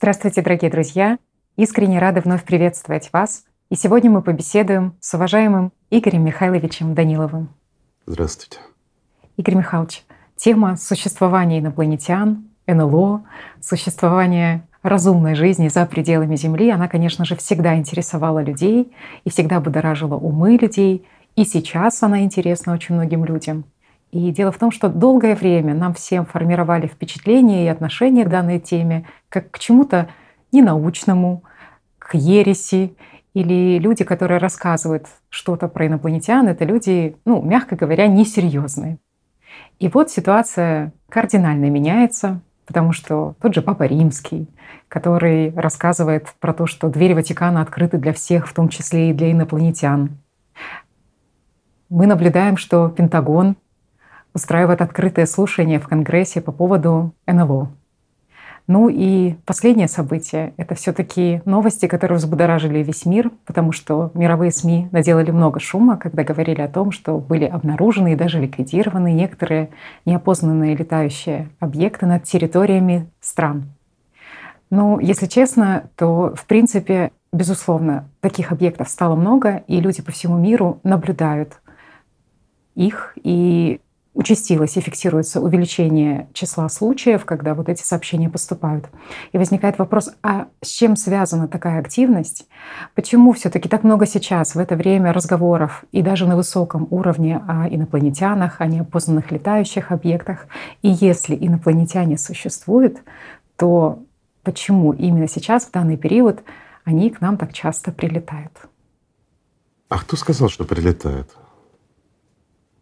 Здравствуйте, дорогие друзья! Искренне рада вновь приветствовать вас. И сегодня мы побеседуем с уважаемым Игорем Михайловичем Даниловым. Здравствуйте. Игорь Михайлович, тема существования инопланетян, НЛО, существование разумной жизни за пределами Земли, она, конечно же, всегда интересовала людей и всегда будоражила умы людей. И сейчас она интересна очень многим людям. И дело в том, что долгое время нам всем формировали впечатление и отношение к данной теме как к чему-то ненаучному, к ереси. Или люди, которые рассказывают что-то про инопланетян, это люди, ну, мягко говоря, несерьезные. И вот ситуация кардинально меняется, потому что тот же Папа Римский, который рассказывает про то, что двери Ватикана открыты для всех, в том числе и для инопланетян. Мы наблюдаем, что Пентагон устраивает открытое слушание в Конгрессе по поводу НЛО. Ну и последнее событие — это все-таки новости, которые взбудоражили весь мир, потому что мировые СМИ наделали много шума, когда говорили о том, что были обнаружены и даже ликвидированы некоторые неопознанные летающие объекты над территориями стран. Ну, если честно, то, в принципе, безусловно, таких объектов стало много, и люди по всему миру наблюдают их, и участилось и фиксируется увеличение числа случаев, когда вот эти сообщения поступают. И возникает вопрос, а с чем связана такая активность? Почему все-таки так много сейчас, в это время разговоров и даже на высоком уровне о инопланетянах, о неопознанных летающих объектах? И если инопланетяне существуют, то почему именно сейчас, в данный период, они к нам так часто прилетают? А кто сказал, что прилетают?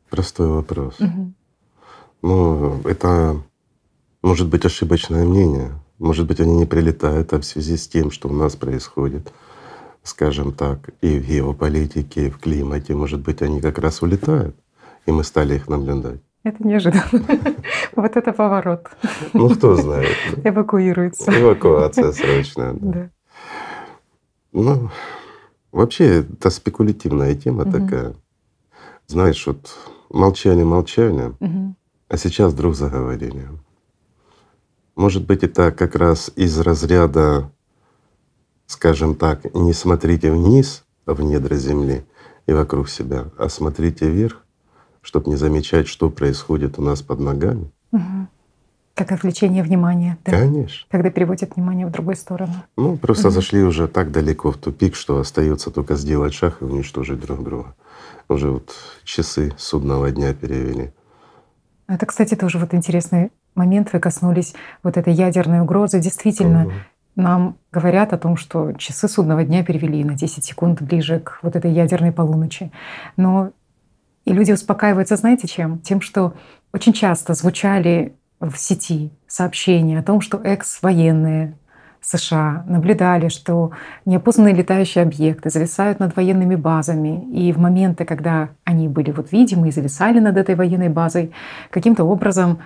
Простой вопрос. Угу. Ну, это может быть ошибочное мнение. Может быть, они не прилетают, а в связи с тем, что у нас происходит, скажем так, и в геополитике, и в климате, может быть, они как раз улетают, и мы стали их наблюдать. Это неожиданно. Вот это поворот. Ну, кто знает. Эвакуируется. Эвакуация срочная. Да. Ну, вообще, это спекулятивная тема такая. Знаешь, вот молчали-молчали, а сейчас вдруг заговорили. Может быть, это как раз из разряда, скажем так, не смотрите вниз в недра земли и вокруг себя, а смотрите вверх, чтобы не замечать, что происходит у нас под ногами. Как отвлечение внимания. Да? Конечно. Когда переводят внимание в другую сторону. Ну, просто зашли уже так далеко в тупик, что остается только сделать шаг и уничтожить друг друга. Уже вот часы судного дня перевели. Это, кстати, тоже вот интересный момент. Вы коснулись вот этой ядерной угрозы. Действительно, нам говорят о том, что часы судного дня перевели на 10 секунд ближе к вот этой ядерной полуночи. Но и люди успокаиваются, знаете, чем? Тем, что очень часто звучали в сети сообщения о том, что экс-военные США наблюдали, что неопознанные летающие объекты зависают над военными базами. И в моменты, когда они были вот видимы и зависали над этой военной базой, каким-то образом,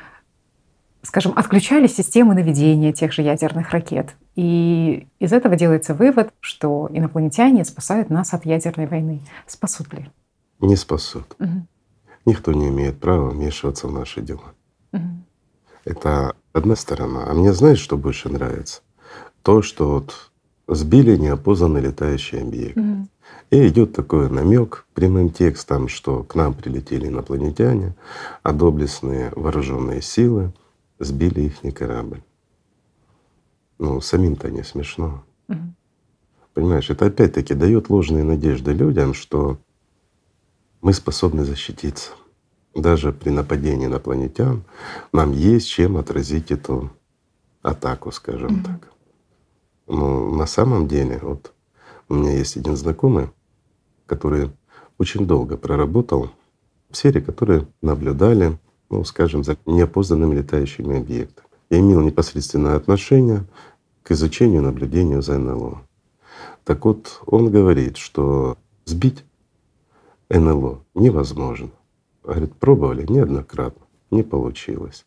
скажем, отключали системы наведения тех же ядерных ракет. И из этого делается вывод, что инопланетяне спасают нас от ядерной войны. Спасут ли? Не спасут. Никто не имеет права вмешиваться в наши дела. Это одна сторона. А мне знаешь, что больше нравится? То, что вот сбили неопознанный летающий объект. И идет такой намек прямым текстом, что к нам прилетели инопланетяне, а доблестные вооруженные силы сбили ихний корабль. Ну, самим-то не смешно. Понимаешь, это опять-таки дает ложные надежды людям, что мы способны защититься. Даже при нападении инопланетян нам есть чем отразить эту атаку, скажем так. Но на самом деле, вот у меня есть один знакомый, который очень долго проработал в сфере, которые наблюдали, ну, скажем, за неопознанными летающими объектами. Я имел непосредственное отношение к изучению и наблюдению за НЛО. Так вот, он говорит, что сбить НЛО невозможно. Говорит, пробовали неоднократно, не получилось.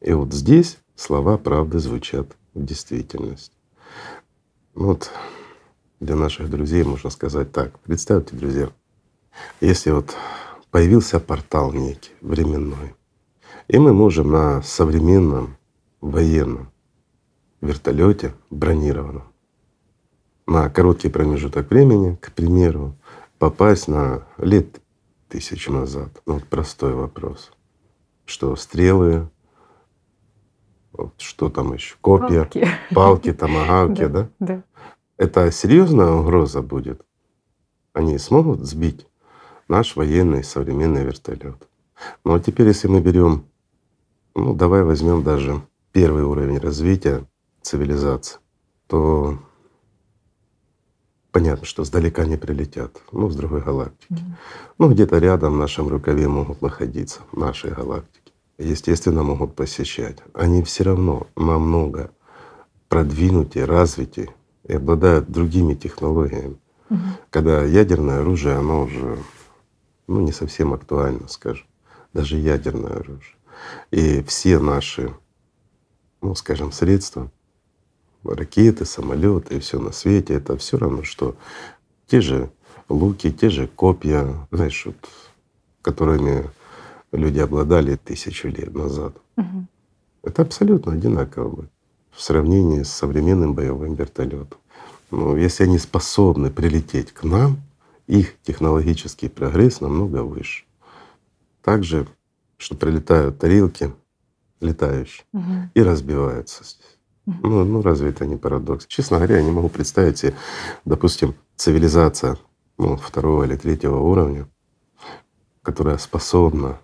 И вот здесь слова правды звучат в действительности. Вот для наших друзей можно сказать так. Представьте, друзья, если вот появился портал некий временной, и мы можем на современном военном вертолете бронированном на короткий промежуток времени, к примеру, попасть на лет 1000 назад? Вот простой вопрос. Что стрелы, вот что там еще, копья, палки томагавки, да? Да. Это серьезная угроза будет? Они смогут сбить наш военный современный вертолет? Ну а теперь, если мы берем, ну давай возьмем даже первый уровень развития цивилизации, то понятно, что сдалека не прилетят, ну с другой галактики. Ну где-то рядом в нашем рукаве могут находиться наши галактики. Естественно, могут посещать. Они все равно намного продвинутые, развитые и обладают другими технологиями. Когда ядерное оружие, оно уже ну, не совсем актуально, скажем, даже ядерное оружие. И все наши, ну скажем, средства, ракеты, самолеты и все на свете, это все равно, что те же луки, те же копья, знаешь, вот, которыми люди обладали 1000 лет назад. Это абсолютно одинаково в сравнении с современным боевым вертолетом. Ну, если они способны прилететь к нам, их технологический прогресс намного выше. Также, что прилетают тарелки летающие и разбиваются. Ну разве это не парадокс? Честно говоря, я не могу представить себе, допустим, цивилизация ну, 2-го или 3-го уровня, которая способна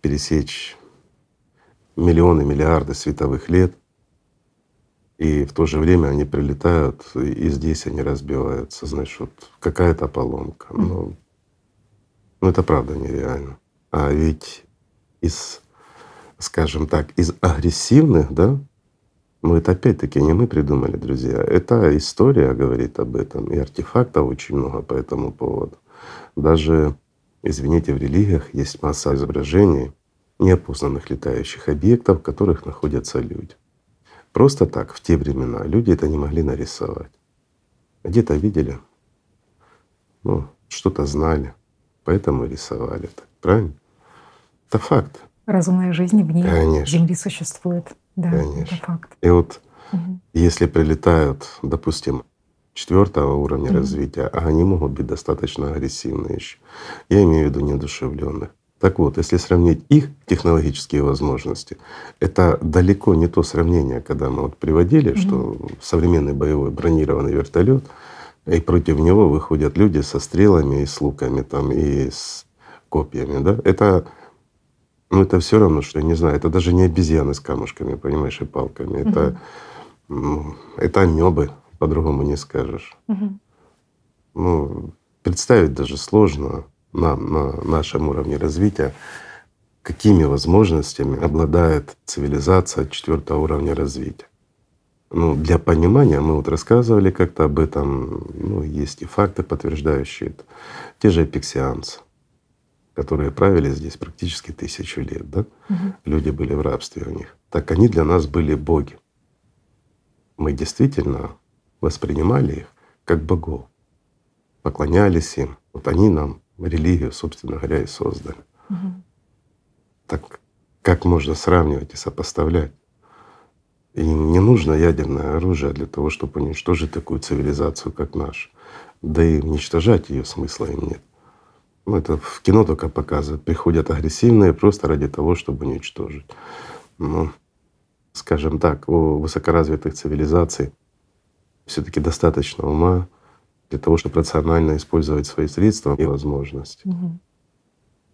пересечь миллионы, миллиарды световых лет, и в то же время они прилетают, и здесь они разбиваются. Знаешь, вот какая-то поломка. Ну это правда нереально. А ведь из, скажем так, из агрессивных, да, но это опять-таки не мы придумали, друзья. Это история говорит об этом, и артефактов очень много по этому поводу. Даже, извините, в религиях есть масса изображений неопознанных летающих объектов, в которых находятся люди. Просто так в те времена люди это не могли нарисовать. Где-то видели, ну, что-то знали, поэтому рисовали так, правильно? Это факт. Разумная жизнь вне Земли существует. Да, конечно. Это факт. И вот если прилетают, допустим, 4-го уровня развития, а они могут быть достаточно агрессивны еще, я имею в виду неодушевленных. Так вот, если сравнить их технологические возможности, это далеко не то сравнение, когда мы вот приводили, что современный боевой бронированный вертолет, и против него выходят люди со стрелами и с луками там и с копьями, да? Это ну это все равно, что я не знаю, это даже не обезьяны с камушками, понимаешь, и палками. Это амебы, по-другому не скажешь. Ну, представить даже сложно нам на нашем уровне развития, какими возможностями обладает цивилизация 4-го уровня развития. Ну, для понимания мы вот рассказывали как-то об этом, ну, есть и факты, подтверждающие это. Те же апексианцы, которые правили здесь практически 1000 лет, да? Люди были в рабстве у них. Так они для нас были боги. Мы действительно воспринимали их как богов, поклонялись им. Вот они нам религию, собственно говоря, и создали. Так как можно сравнивать и сопоставлять? И не нужно ядерное оружие для того, чтобы уничтожить такую цивилизацию, как наша. Да и уничтожать ее смысла им нет. Ну это в кино только показывают. Приходят агрессивные просто ради того, чтобы уничтожить. Ну, скажем так, у высокоразвитых цивилизаций все-таки достаточно ума для того, чтобы рационально использовать свои средства и возможности.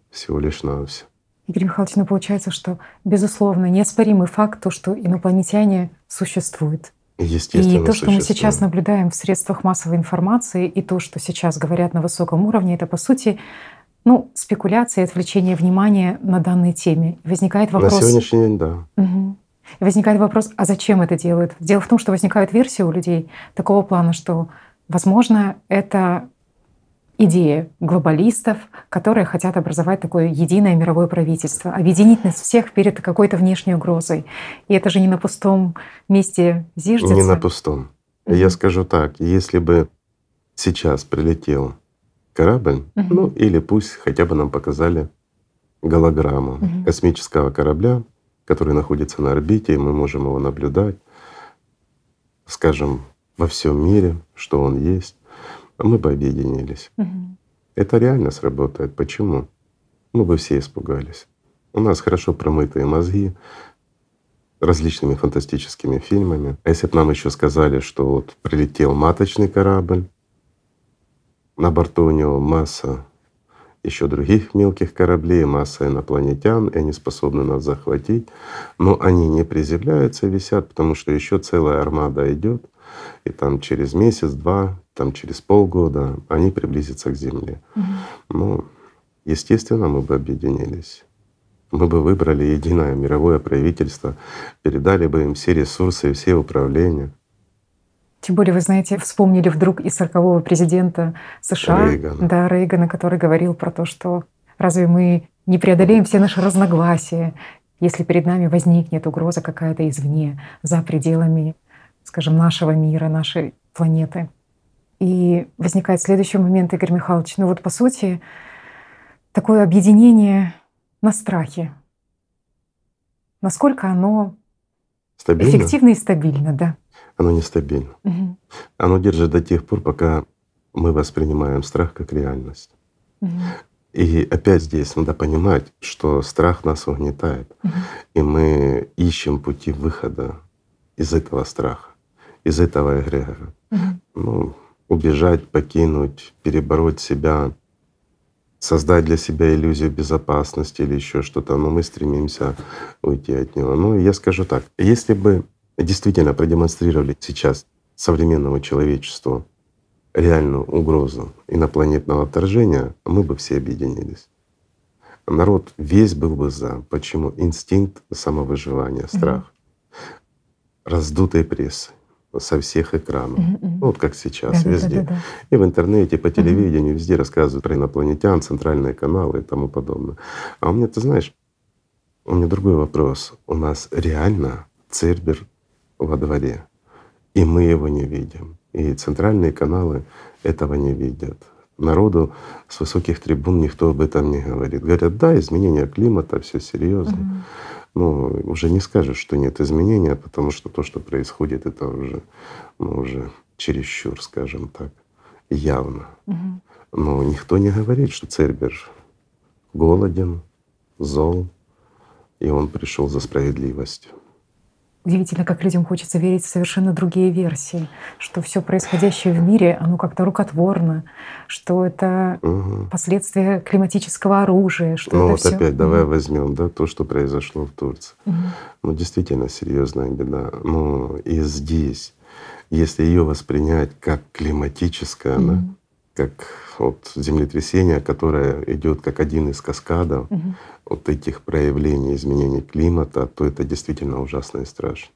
Всего лишь навсего. Игорь Михайлович, ну получается, что безусловно неоспоримый факт то, что инопланетяне существуют. Естественно, и то, что мы сейчас наблюдаем в средствах массовой информации, и то, что сейчас говорят на высоком уровне, это по сути ну, спекуляция и отвлечение внимания на данной теме. Возникает вопрос… На сегодняшний день, да. Возникает вопрос, а зачем это делают? Дело в том, что возникают версии у людей такого плана, что, возможно, это идея глобалистов, которые хотят образовать такое единое мировое правительство, объединить нас всех перед какой-то внешней угрозой. И это же не на пустом месте зиждется. Не на пустом. Я скажу так, если бы сейчас прилетел корабль, ну или пусть хотя бы нам показали голограмму космического корабля, который находится на орбите, и мы можем его наблюдать, скажем, во всем мире, что он есть, мы бы объединились. Угу. Это реально сработает. Почему? Мы бы все испугались. У нас хорошо промытые мозги различными фантастическими фильмами. А если бы нам еще сказали, что вот прилетел маточный корабль, на борту у него масса еще других мелких кораблей, масса инопланетян, и они способны нас захватить, но они не приземляются и висят, потому что еще целая армада идет, и там через месяц-два, там через полгода они приблизятся к Земле. Угу. Ну, естественно, мы бы объединились. Мы бы выбрали единое мировое правительство, передали бы им все ресурсы и все управления. Тем более, вы знаете, вспомнили вдруг и 40-го президента США, Рейгана. Да, Рейгана, который говорил про то, что разве мы не преодолеем все наши разногласия, если перед нами возникнет угроза какая-то извне, за пределами, скажем, нашего мира, нашей планеты. И возникает следующий момент, Игорь Михайлович. Ну вот по сути такое объединение на страхе. Насколько оно стабильно? Эффективно и стабильно, да? Оно нестабильно. Угу. Оно держит до тех пор, пока мы воспринимаем страх как реальность. Угу. И опять здесь надо понимать, что страх нас угнетает. Угу. И мы ищем пути выхода из этого страха, из этого эгрегора. Угу. Ну, убежать, покинуть, перебороть себя, создать для себя иллюзию безопасности или еще что-то, но мы стремимся уйти от него. Ну, я скажу так, если бы действительно продемонстрировали сейчас современному человечеству реальную угрозу инопланетного вторжения, мы бы все объединились. Народ весь был бы за. Почему? Инстинкт самовыживания, страх, раздутой прессы со всех экранов. Ну, вот как сейчас, везде. И в интернете, и по телевидению, везде рассказывают про инопланетян, центральные каналы и тому подобное. А у меня, ты знаешь, у меня другой вопрос. У нас реально Цербер во дворе, и мы его не видим. И центральные каналы этого не видят. Народу с высоких трибун никто об этом не говорит. Говорят, да, изменение климата, все серьезно. Ну, уже не скажешь, что нет изменения, потому что то, что происходит, это уже, ну, уже чересчур, скажем так, явно. Но никто не говорит, что Цербер голоден, зол, и он пришел за справедливостью. Удивительно, как людям хочется верить в совершенно другие версии, что все происходящее в мире, оно как-то рукотворно, что это последствия климатического оружия, что ну это вот всё. Опять давай возьмем, да, то, что произошло в Турции. Ну действительно серьезная беда. Но и здесь, если ее воспринять как климатическое, да, как вот землетрясение, которое идет как один из каскадов вот этих проявлений изменений климата, то это действительно ужасно и страшно.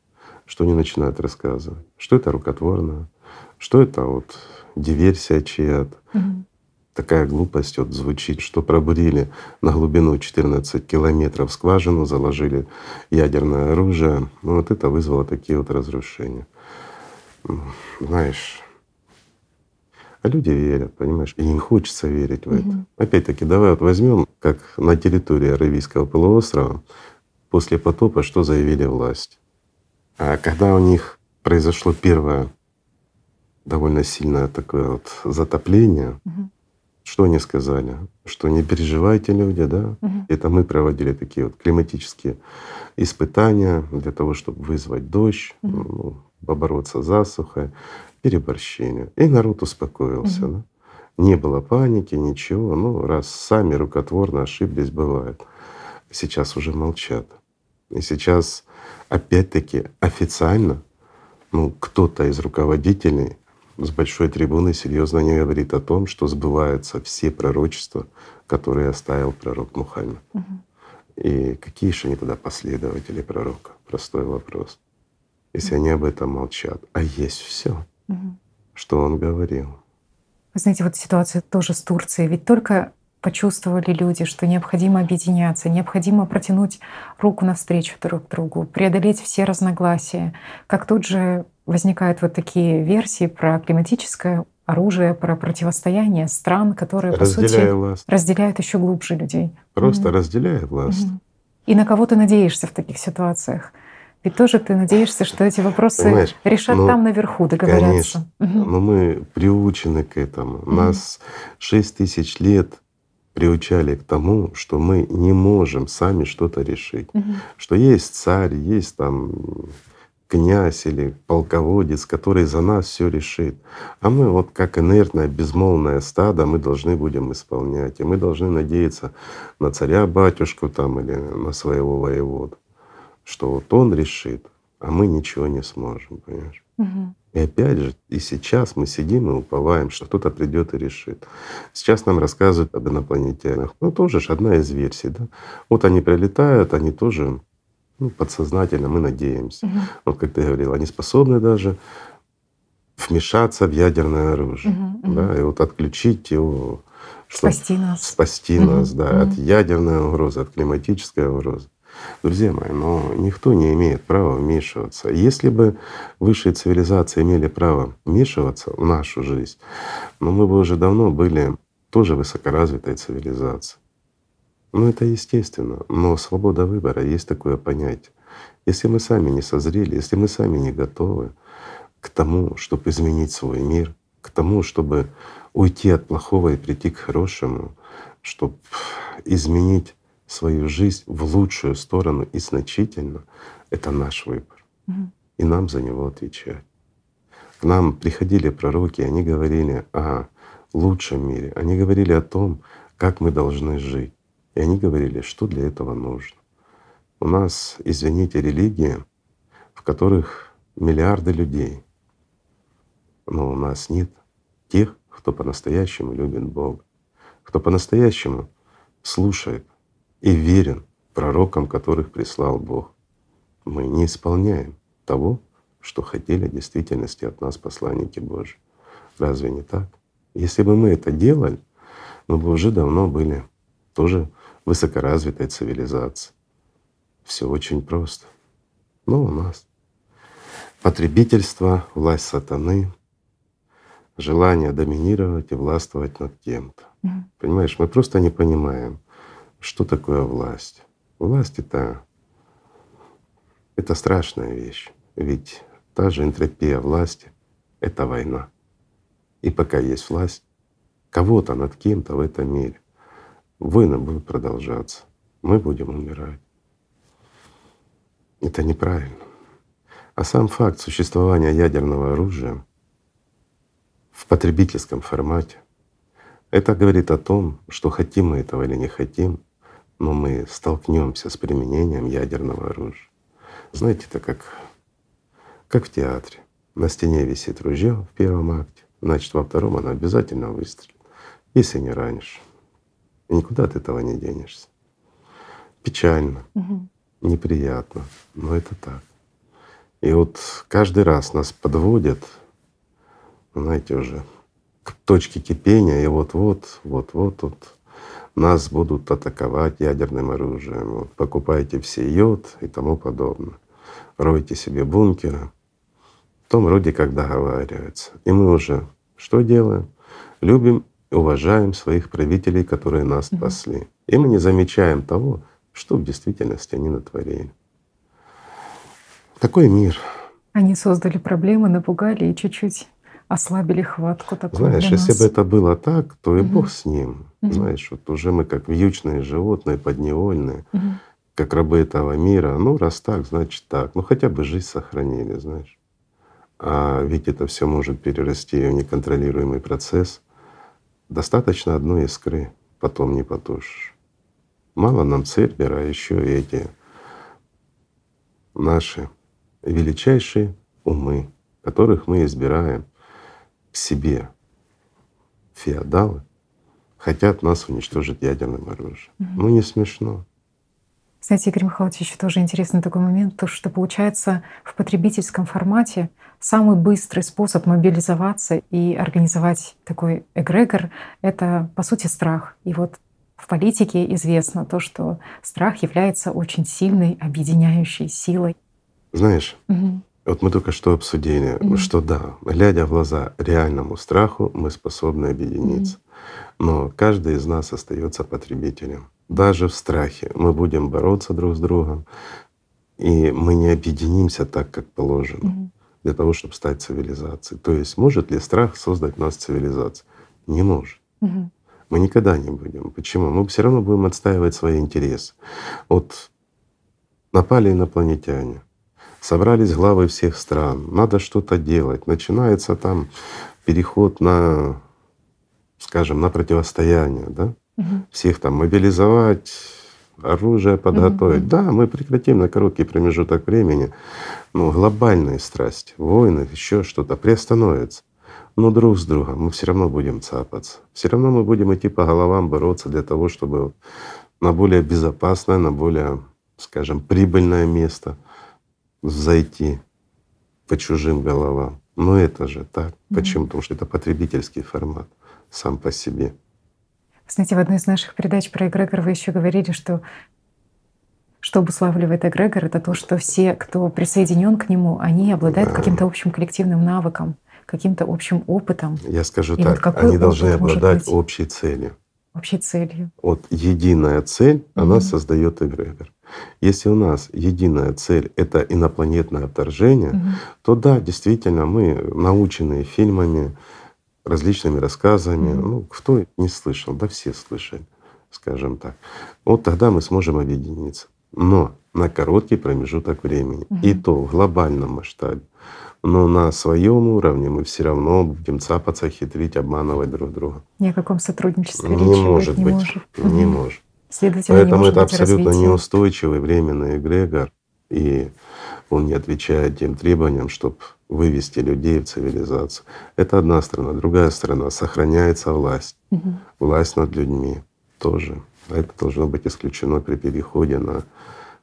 Что они начинают рассказывать? Что это рукотворно? Что это вот диверсия чья-то? Такая глупость вот звучит, что пробурили на глубину 14 километров скважину, заложили ядерное оружие. Ну вот это вызвало такие вот разрушения. Знаешь… А люди верят, понимаешь, и им хочется верить в это. Опять-таки, давай вот возьмем, как на территории Аравийского полуострова после потопа что заявили власть. А когда у них произошло первое довольно сильное такое вот затопление, что они сказали? Что не переживайте, люди, да? Это мы проводили такие вот климатические испытания для того, чтобы вызвать дождь, ну, побороться с засухой, переборщение. И народ успокоился. Да? Не было паники, ничего. Ну, раз сами рукотворно ошиблись, бывает. Сейчас уже молчат. И сейчас опять-таки официально, ну, кто-то из руководителей с большой трибуны серьезно не говорит о том, что сбываются все пророчества, которые оставил пророк Мухаммед. И какие еще они тогда последователи пророка? Простой вопрос. Если они об этом молчат. А есть все, что он говорил. Вы знаете, вот ситуация тоже с Турцией. Ведь только почувствовали люди, что необходимо объединяться, необходимо протянуть руку навстречу друг другу, преодолеть все разногласия. Как тут же возникают вот такие версии про климатическое оружие, про противостояние стран, которые, по сути, власть разделяют еще глубже людей. Просто разделяя власть. И на кого ты надеешься в таких ситуациях? И тоже ты надеешься, что эти вопросы решат там наверху, договорятся. Конечно, но мы приучены к этому. Нас 6000 лет приучали к тому, что мы не можем сами что-то решить. Что есть царь, есть там князь или полководец, который за нас все решит. А мы вот как инертное, безмолвное стадо мы должны будем исполнять. И мы должны надеяться на царя-батюшку там или на своего воеводу, что вот он решит, а мы ничего не сможем, понимаешь? И опять же, и сейчас мы сидим и уповаем, что кто-то придет и решит. Сейчас нам рассказывают об инопланетянах. Ну, тоже ж одна из версий, да? Вот они прилетают, они тоже, ну, подсознательно мы надеемся. Вот как ты говорил, они способны даже вмешаться в ядерное оружие, да, и вот отключить его… Спасти нас. Спасти нас, да, от ядерной угрозы, от климатической угрозы. Друзья мои, но никто не имеет права вмешиваться. Если бы высшие цивилизации имели право вмешиваться в нашу жизнь, но мы бы уже давно были тоже высокоразвитой цивилизацией. Ну это естественно, но свобода выбора, есть такое понятие. Если мы сами не созрели, если мы сами не готовы к тому, чтобы изменить свой мир, к тому, чтобы уйти от плохого и прийти к хорошему, чтобы изменить свою жизнь в лучшую сторону и значительно, это наш выбор. И нам за него отвечать. К нам приходили пророки, они говорили о лучшем мире, они говорили о том, как мы должны жить. И они говорили, что для этого нужно. У нас, извините, религии, в которых миллиарды людей, но у нас нет тех, кто по-настоящему любит Бога, кто по-настоящему слушает и верен пророкам, которых прислал Бог. Мы не исполняем того, что хотели в действительности от нас посланники Божьи. Разве не так? Если бы мы это делали, мы бы уже давно были тоже высокоразвитой цивилизацией. Все очень просто. Но у нас потребительство, власть сатаны, желание доминировать и властвовать над кем-то. Понимаешь, мы просто не понимаем, что такое власть. Власть — это страшная вещь. Ведь та же энтропия власти — это война. И пока есть власть кого-то над кем-то в этом мире, войны будут продолжаться, мы будем умирать. Это неправильно. А сам факт существования ядерного оружия в потребительском формате — это говорит о том, что хотим мы этого или не хотим, но мы столкнемся с применением ядерного оружия. Знаете, это как в театре. На стене висит ружье в первом акте, значит, во втором она обязательно выстрелит, если не раньше. И никуда от этого не денешься. Печально, неприятно, но это так. И вот каждый раз нас подводят, знаете, уже к точке кипения, и вот-вот нас будут атаковать ядерным оружием. Вот, покупайте все йод и тому подобное. Ройте себе бункеры. В том роде, как договариваются. И мы уже что делаем? Любим, уважаем своих правителей, которые нас спасли. И мы не замечаем того, что в действительности они натворили. Такой мир. Они создали проблемы, напугали и чуть-чуть ослабили хватку такую. Знаешь, если бы это было так, то и Бог с ним. Знаешь, вот уже мы как вьючные животные, подневольные, как рабы этого мира. Ну раз так, значит так. Ну хотя бы жизнь сохранили, знаешь. А ведь это все может перерасти в неконтролируемый процесс. Достаточно одной искры, потом не потушишь. Мало нам Цербера, а еще и эти наши величайшие умы, которых мы избираем к себе. Феодалы хотят нас уничтожить ядерным оружием. Ну не смешно. Знаете, Игорь Михайлович, еще тоже интересный такой момент, то, что получается в потребительском формате самый быстрый способ мобилизоваться и организовать такой эгрегор — это, по сути, страх. И вот в политике известно то, что страх является очень сильной объединяющей силой. Знаешь, вот мы только что обсудили, что да, глядя в глаза реальному страху, мы способны объединиться. Но каждый из нас остается потребителем. Даже в страхе мы будем бороться друг с другом, И мы не объединимся так, как положено, для того, чтобы стать цивилизацией. То есть может ли страх создать нас цивилизацию? Не может. Мы никогда не будем. Почему? Мы все равно будем отстаивать свои интересы. Вот напали инопланетяне, собрались главы всех стран, надо что-то делать. Начинается там переход на, скажем, на противостояние, да? Всех там мобилизовать, оружие подготовить. Да, мы прекратим на короткий промежуток времени, но глобальные страсти, войны, еще что-то приостановится. Но друг с другом мы все равно будем цапаться. Все равно мы будем идти по головам, бороться для того, чтобы на более безопасное, на более, скажем, прибыльное место зайти по чужим головам. Но это же так. Почему? Потому что это потребительский формат сам по себе. Знаете, в одной из наших передач про эгрегор вы еще говорили, что обуславливает эгрегор, это то, что все, кто присоединен к нему, они обладают каким-то общим коллективным навыком, каким-то общим опытом. Я скажу так, они должны обладать общей целью. Общей целью. Вот единая цель, она создает эгрегор. Если у нас единая цель — это инопланетное вторжение, то да, действительно, мы научены фильмами, различными рассказами. Ну, кто не слышал, да все слышали, скажем так. Вот тогда мы сможем объединиться. Но на короткий промежуток времени, и то в глобальном масштабе. Но на своем уровне мы все равно будем цапаться, хитрить, обманывать друг друга. Ни о каком сотрудничестве речи может быть. Не может. Следовательно, поэтому это абсолютно неустойчивый временный эгрегор, и он не отвечает тем требованиям, чтобы вывести людей в цивилизацию. Это одна сторона. Другая сторона — сохраняется власть. Власть над людьми тоже. Это должно быть исключено при переходе на,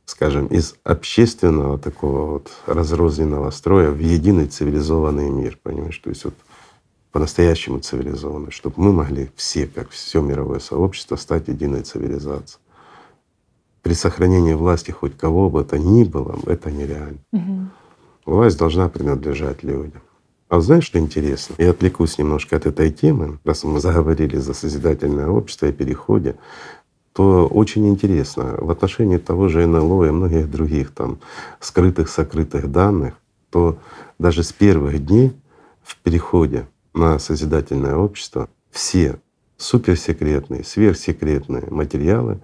скажем, из общественного такого вот разрозненного строя в единый цивилизованный мир, понимаешь? То есть вот по-настоящему цивилизованный, чтобы мы могли все, как все мировое сообщество, стать единой цивилизацией. При сохранении власти хоть кого бы это ни было, это нереально. Власть должна принадлежать людям. А знаешь, что интересно? Я отвлекусь немножко от этой темы, раз мы заговорили за созидательное общество и переходе, то очень интересно в отношении того же НЛО и многих других там скрытых, сокрытых данных, то даже с первых дней в переходе на созидательное общество все суперсекретные, сверхсекретные материалы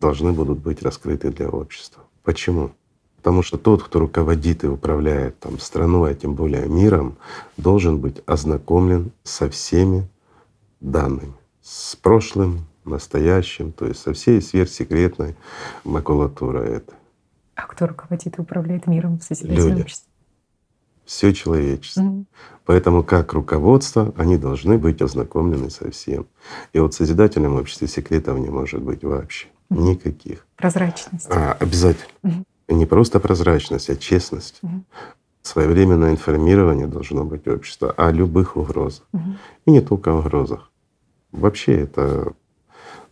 должны будут быть раскрыты для общества. Почему? Потому что тот, кто руководит и управляет там страной, а тем более миром, должен быть ознакомлен со всеми данными, с прошлым, настоящим, то есть со всей сверхсекретной макулатурой этой. А кто руководит и управляет миром в созидательном обществе? Все человечество. Поэтому как руководство они должны быть ознакомлены со всем. И вот в созидательном обществе секретов не может быть вообще никаких. Прозрачность. Обязательно. И не просто прозрачность, а честность. Своевременное информирование должно быть общество о любых угрозах. И не только о угрозах. Вообще это…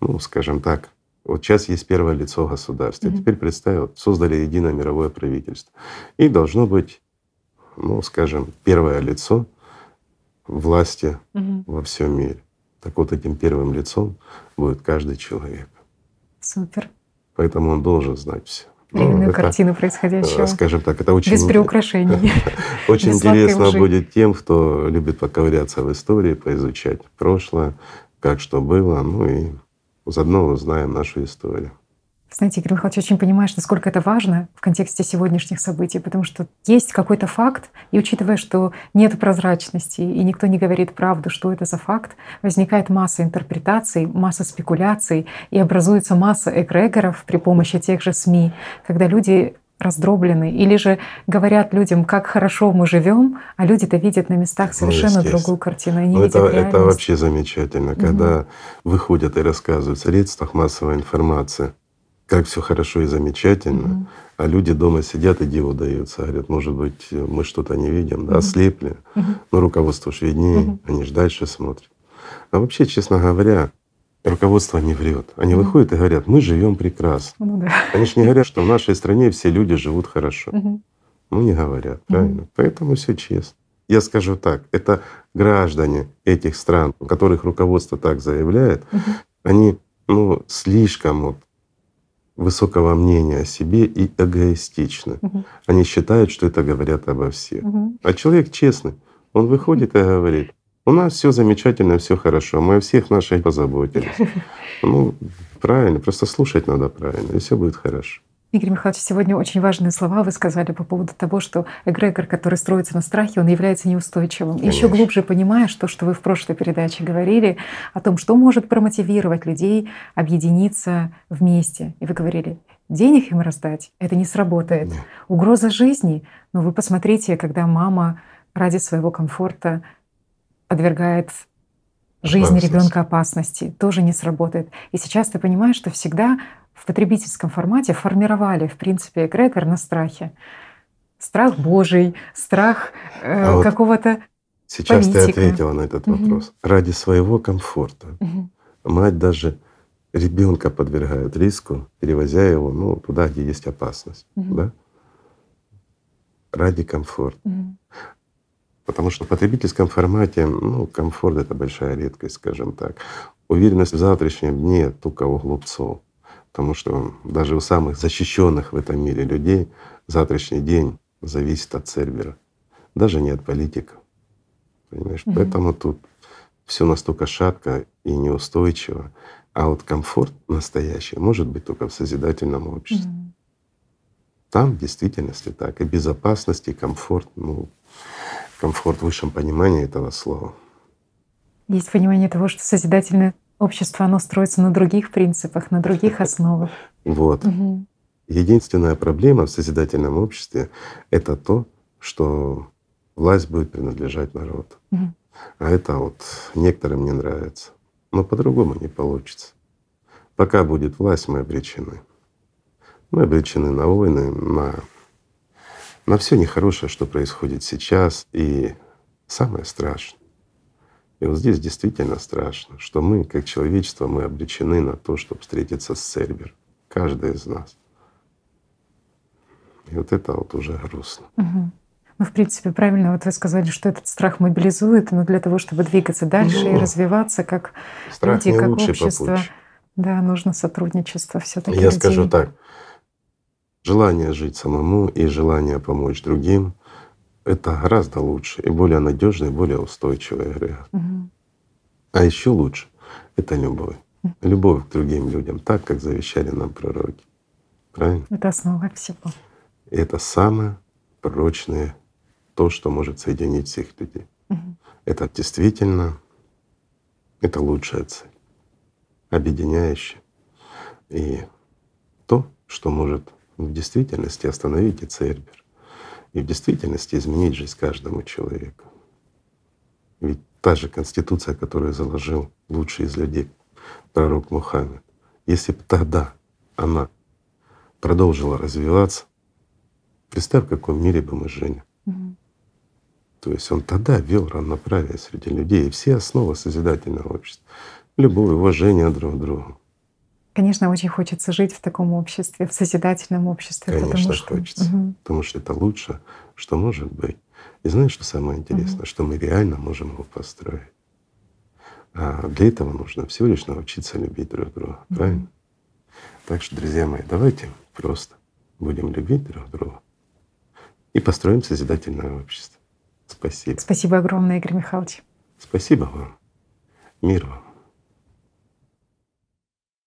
Ну, скажем так, вот сейчас есть первое лицо государства. Теперь представь, вот создали единое мировое правительство. И должно быть, ну, скажем, первое лицо власти во всем мире. Так вот этим первым лицом будет каждый человек. Супер. Поэтому он должен знать все. Временную картину происходящего. Скажем так, это очень… Без приукрашений. Очень интересно будет тем, кто любит поковыряться в истории, поизучать прошлое, как что было, ну и… Заодно узнаем нашу историю. Знаете, Игорь Михайлович, очень понимаешь, насколько это важно в контексте сегодняшних событий, потому что есть какой-то факт, и учитывая, что нет прозрачности, и никто не говорит правду, что это за факт, возникает масса интерпретаций, масса спекуляций, и образуется масса эгрегоров при помощи тех же СМИ, когда люди раздроблены, или же говорят людям, как хорошо мы живем, а люди-то видят на местах совершенно другую картину. Они видят реальность. Это вообще замечательно, когда выходят и рассказывают в средствах массовой информации, как все хорошо и замечательно, а люди дома сидят и диву даются, говорят, может быть, мы что-то не видим, да, ослепли, но руководство ж виднее, они же дальше смотрят. А вообще, честно говоря, руководство не врет. Они выходят и говорят, мы живем прекрасно. Они же не говорят, что в нашей стране все люди живут хорошо. Ну не говорят, правильно? Поэтому все честно. Я скажу так, это граждане этих стран, у которых руководство так заявляет, они, ну, слишком вот высокого мнения о себе и эгоистичны. Они считают, что это говорят обо всех. А человек честный, он выходит и говорит: у нас все замечательно, все хорошо, мы о всех наших позаботились. Ну, правильно, просто слушать надо правильно, и все будет хорошо. Игорь Михайлович, сегодня очень важные слова вы сказали по поводу того, что эгрегор, который строится на страхе, он является неустойчивым. Еще глубже понимаешь то, что вы в прошлой передаче говорили о том, что может промотивировать людей объединиться вместе. И вы говорили: денег им раздать — это не сработает. Угроза жизни. Но вы посмотрите, когда мама ради своего комфорта подвергает жизнь ребенка опасности, тоже не сработает. И сейчас ты понимаешь, что всегда в потребительском формате формировали, в принципе, эгрегор на страхе. Страх Божий, страх какого-то сейчас политика. Ты ответила на этот вопрос. Ради своего комфорта. Мать даже ребенка подвергает риску, перевозя его, ну, туда, где есть опасность. Да? Ради комфорта. Потому что в потребительском формате, ну, комфорт — это большая редкость, скажем так. Уверенность в завтрашнем дне только у глупцов. Потому что даже у самых защищенных в этом мире людей завтрашний день зависит от Цербера, даже не от политиков. Понимаешь? Поэтому тут все настолько шатко и неустойчиво. А вот комфорт настоящий может быть только в созидательном обществе. Там в действительности так. И безопасность, и комфорт, ну, комфорт в высшем понимании этого слова. Есть понимание того, что созидательное общество, оно строится на других принципах, на других основах. Вот. Единственная проблема в созидательном обществе — это то, что власть будет принадлежать народу. А это вот некоторым не нравится. Но по-другому не получится. Пока будет власть, мы обречены. Мы обречены на войны, на все нехорошее, что происходит сейчас. И самое страшное. И вот здесь действительно страшно, что мы, как человечество, мы обречены на то, чтобы встретиться с Цербером. Каждый из нас. И вот это вот уже грустно. Ну, в принципе, правильно, вот вы сказали, что этот страх мобилизует, но для того, чтобы двигаться дальше и развиваться как люди, как общество. Попутчик. Да, нужно сотрудничество все-таки. Я скажу так: желание жить самому и желание помочь другим — это гораздо лучше и более надежный, и более устойчивый эгрегор. А еще лучше — это любовь. Любовь к другим людям, так, как завещали нам пророки. Правильно? Это основа всего. И это самое прочное, то, что может соединить всех людей. Это действительно, это лучшая цель, объединяющая. И то, что может в действительности остановить и Цербер. И в действительности изменить жизнь каждому человеку. Ведь та же Конституция, которую заложил лучший из людей пророк Мухаммед, если бы тогда она продолжила развиваться, представь, в каком мире бы мы жили. То есть он тогда ввел равноправие среди людей и все основы созидательного общества. Любовь, уважение друг к другу. Конечно, очень хочется жить в таком обществе, в созидательном обществе. Конечно, хочется. Потому что это лучше, что может быть. И знаешь, что самое интересное? Что мы реально можем его построить. А для этого нужно всего лишь научиться любить друг друга. Правильно? Так что, друзья мои, давайте просто будем любить друг друга и построим созидательное общество. Спасибо. Спасибо огромное, Игорь Михайлович. Спасибо вам. Мир вам.